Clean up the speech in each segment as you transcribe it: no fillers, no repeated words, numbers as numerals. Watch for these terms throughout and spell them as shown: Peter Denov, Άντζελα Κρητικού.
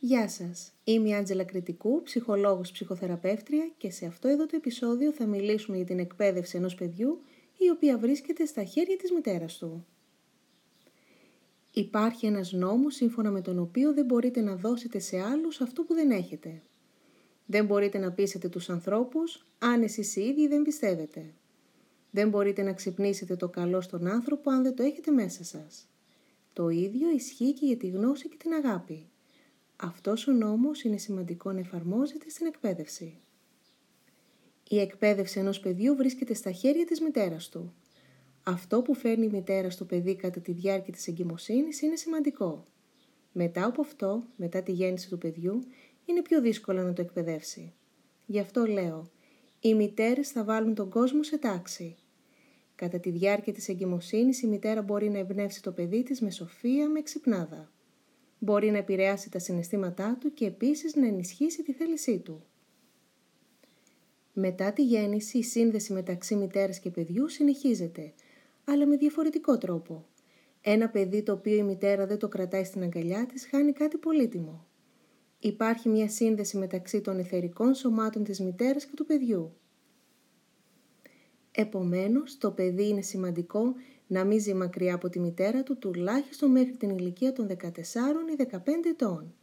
Γεια σας, είμαι η Άντζελα Κρητικού, ψυχολόγος, ψυχοθεραπεύτρια και σε αυτό εδώ το επεισόδιο θα μιλήσουμε για την εκπαίδευση ενός παιδιού η οποία βρίσκεται στα χέρια της μητέρας του. Υπάρχει ένας νόμος σύμφωνα με τον οποίο δεν μπορείτε να δώσετε σε άλλους αυτό που δεν έχετε. Δεν μπορείτε να πείσετε τους ανθρώπους αν εσείς οι ίδιοι δεν πιστεύετε. Δεν μπορείτε να ξυπνήσετε το καλό στον άνθρωπο αν δεν το έχετε μέσα σας. Το ίδιο ισχύει και για τη γνώση και την αγάπη. Αυτός ο νόμος είναι σημαντικό να εφαρμόζεται στην εκπαίδευση. Η εκπαίδευση ενός παιδιού βρίσκεται στα χέρια της μητέρας του. Αυτό που φέρνει η μητέρα στο παιδί κατά τη διάρκεια της εγκυμοσύνης είναι σημαντικό. Μετά από αυτό, μετά τη γέννηση του παιδιού, είναι πιο δύσκολο να το εκπαιδεύσει. Γι' αυτό λέω, οι μητέρες θα βάλουν τον κόσμο σε τάξη. Κατά τη διάρκεια της εγκυμοσύνης η μητέρα μπορεί να εμπνεύσει το παιδί της με σοφία, με εξυπνάδα. Μπορεί να επηρεάσει τα συναισθήματά του και επίσης να ενισχύσει τη θέλησή του. Μετά τη γέννηση η σύνδεση μεταξύ μητέρας και παιδιού συνεχίζεται, αλλά με διαφορετικό τρόπο. Ένα παιδί το οποίο η μητέρα δεν το κρατάει στην αγκαλιά της χάνει κάτι πολύτιμο. Υπάρχει μια σύνδεση μεταξύ των εθερικών σωμάτων της μητέρας και του παιδιού. Επομένως, το παιδί είναι σημαντικό να μην ζει μακριά από τη μητέρα του τουλάχιστον μέχρι την ηλικία των 14 ή 15 ετών.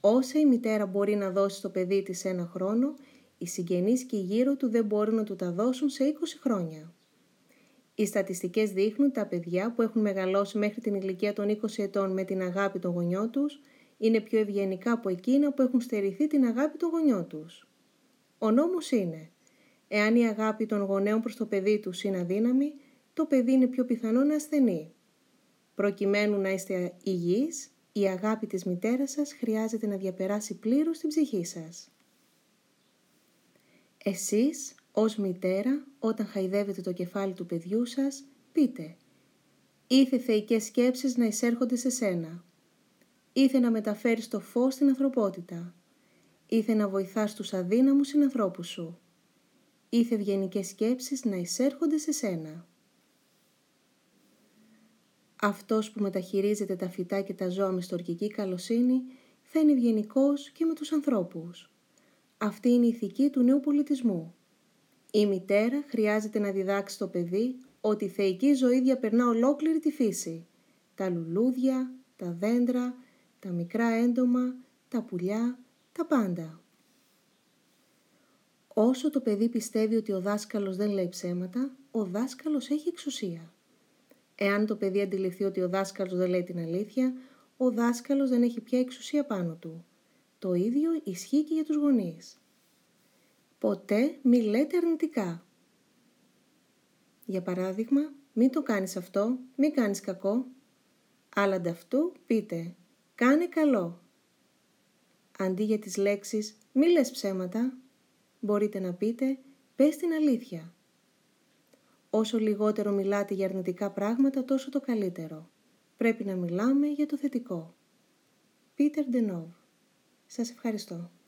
Όσα η μητέρα μπορεί να δώσει στο παιδί της ένα χρόνο, οι συγγενείς και οι γύρω του δεν μπορούν να του τα δώσουν σε 20 χρόνια. Οι στατιστικές δείχνουν τα παιδιά που έχουν μεγαλώσει μέχρι την ηλικία των 20 ετών με την αγάπη των γονιών τους, είναι πιο ευγενικά από εκείνα που έχουν στερηθεί την αγάπη των γονιών τους. Ο νόμος είναι, εάν η αγάπη των γονέων προς το παιδί τους είναι αδύναμη, το παιδί είναι πιο πιθανό να ασθενεί. Προκειμένου να είστε υγιείς, η αγάπη της μητέρας σας χρειάζεται να διαπεράσει πλήρως την ψυχή σας. Εσείς, ως μητέρα, όταν χαϊδεύετε το κεφάλι του παιδιού σας, πείτε «Ήθε θεϊκές σκέψεις να εισέρχονται σε σένα. Ήθε να μεταφέρεις το φως στην ανθρωπότητα. Ήθε να βοηθάς τους αδύναμους συνανθρώπους σου. Ήθε ευγενικές σκέψεις να εισέρχονται σε σένα». Αυτός που μεταχειρίζεται τα φυτά και τα ζώα με στορκική καλοσύνη θα είναι ευγενικός και με τους ανθρώπους. Αυτή είναι η ηθική του νέου πολιτισμού. Η μητέρα χρειάζεται να διδάξει το παιδί ότι η θεϊκή ζωή διαπερνά ολόκληρη τη φύση. Τα λουλούδια, τα δέντρα, τα μικρά έντομα, τα πουλιά, τα πάντα. Όσο το παιδί πιστεύει ότι ο δάσκαλος δεν λέει ψέματα, ο δάσκαλος έχει εξουσία. Εάν το παιδί αντιληφθεί ότι ο δάσκαλος δεν λέει την αλήθεια, ο δάσκαλος δεν έχει πια εξουσία πάνω του. Το ίδιο ισχύει και για τους γονείς. Ποτέ μη λέτε αρνητικά. Για παράδειγμα, μη το κάνεις αυτό, μη κάνεις κακό. Αλλά ανταυτού πείτε, κάνε καλό. Αντί για τις λέξεις, μη λες ψέματα, μπορείτε να πείτε, πες την αλήθεια. Όσο λιγότερο μιλάτε για αρνητικά πράγματα, τόσο το καλύτερο. Πρέπει να μιλάμε για το θετικό. Peter Denov. Σας ευχαριστώ.